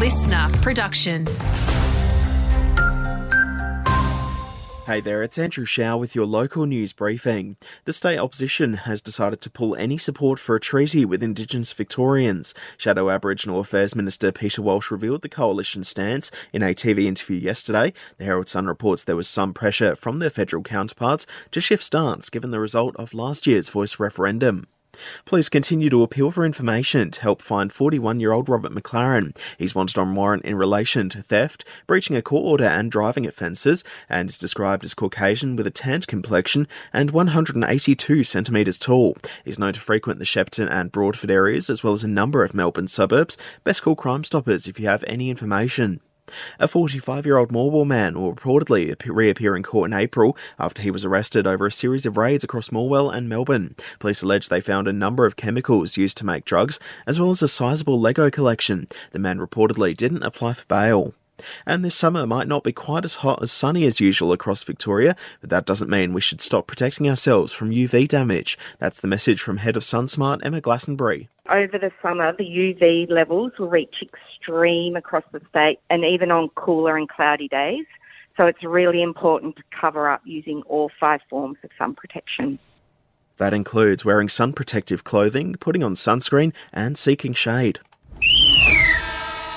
listener production. Hey there, it's Andrew Shaw with your local news briefing. The state opposition has decided to pull any support for a treaty with Indigenous Victorians. Shadow Aboriginal Affairs Minister Peter Walsh revealed the coalition stance in a TV interview yesterday. The Herald Sun reports there was some pressure from their federal counterparts to shift stance given the result of last year's voice referendum. Police continue to appeal for information to help find 41-year-old Robert McLaren. He's wanted on warrant in relation to theft, breaching a court order and driving at fences, and is described as Caucasian with a tanned complexion and 182 centimetres tall. He's known to frequent the Shepparton and Broadford areas as well as a number of Melbourne suburbs. Best call Crime Stoppers if you have any information. A 45-year-old Morwell man will reportedly reappear in court in April after he was arrested over a series of raids across Morwell and Melbourne. Police allege they found a number of chemicals used to make drugs, as well as a sizable Lego collection. The man reportedly didn't apply for bail. And this summer might not be quite as hot as sunny as usual across Victoria, but that doesn't mean we should stop protecting ourselves from UV damage. That's the message from Head of SunSmart, Emma Glassenbury. Over the summer, the UV levels will reach extreme across the state and even on cooler and cloudy days. So it's really important to cover up using all 5 forms of sun protection. That includes wearing sun-protective clothing, putting on sunscreen and seeking shade.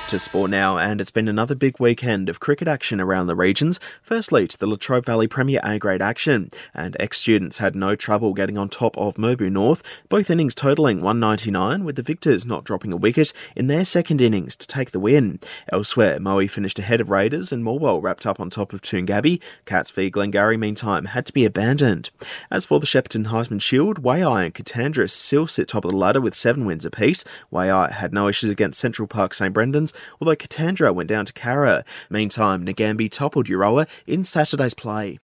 To sport now, and it's been another big weekend of cricket action around the regions. Firstly, to the Latrobe Valley Premier A-grade action, and ex-students had no trouble getting on top of Mobu North, both innings totalling 199, with the victors not dropping a wicket in their second innings to take the win. Elsewhere, Mowi finished ahead of Raiders and Morwell wrapped up on top of Toongabbie. Cats v Glengarry, meantime, had to be abandoned. As for the Shepparton Heisman Shield, Wayai and Katandra still sit top of the ladder with 7 wins apiece. Wayai had no issues against Central Park St. Brendan's, although Katandra went down to Kara. Meantime, Ngambie toppled Yarrowa in Saturday's play.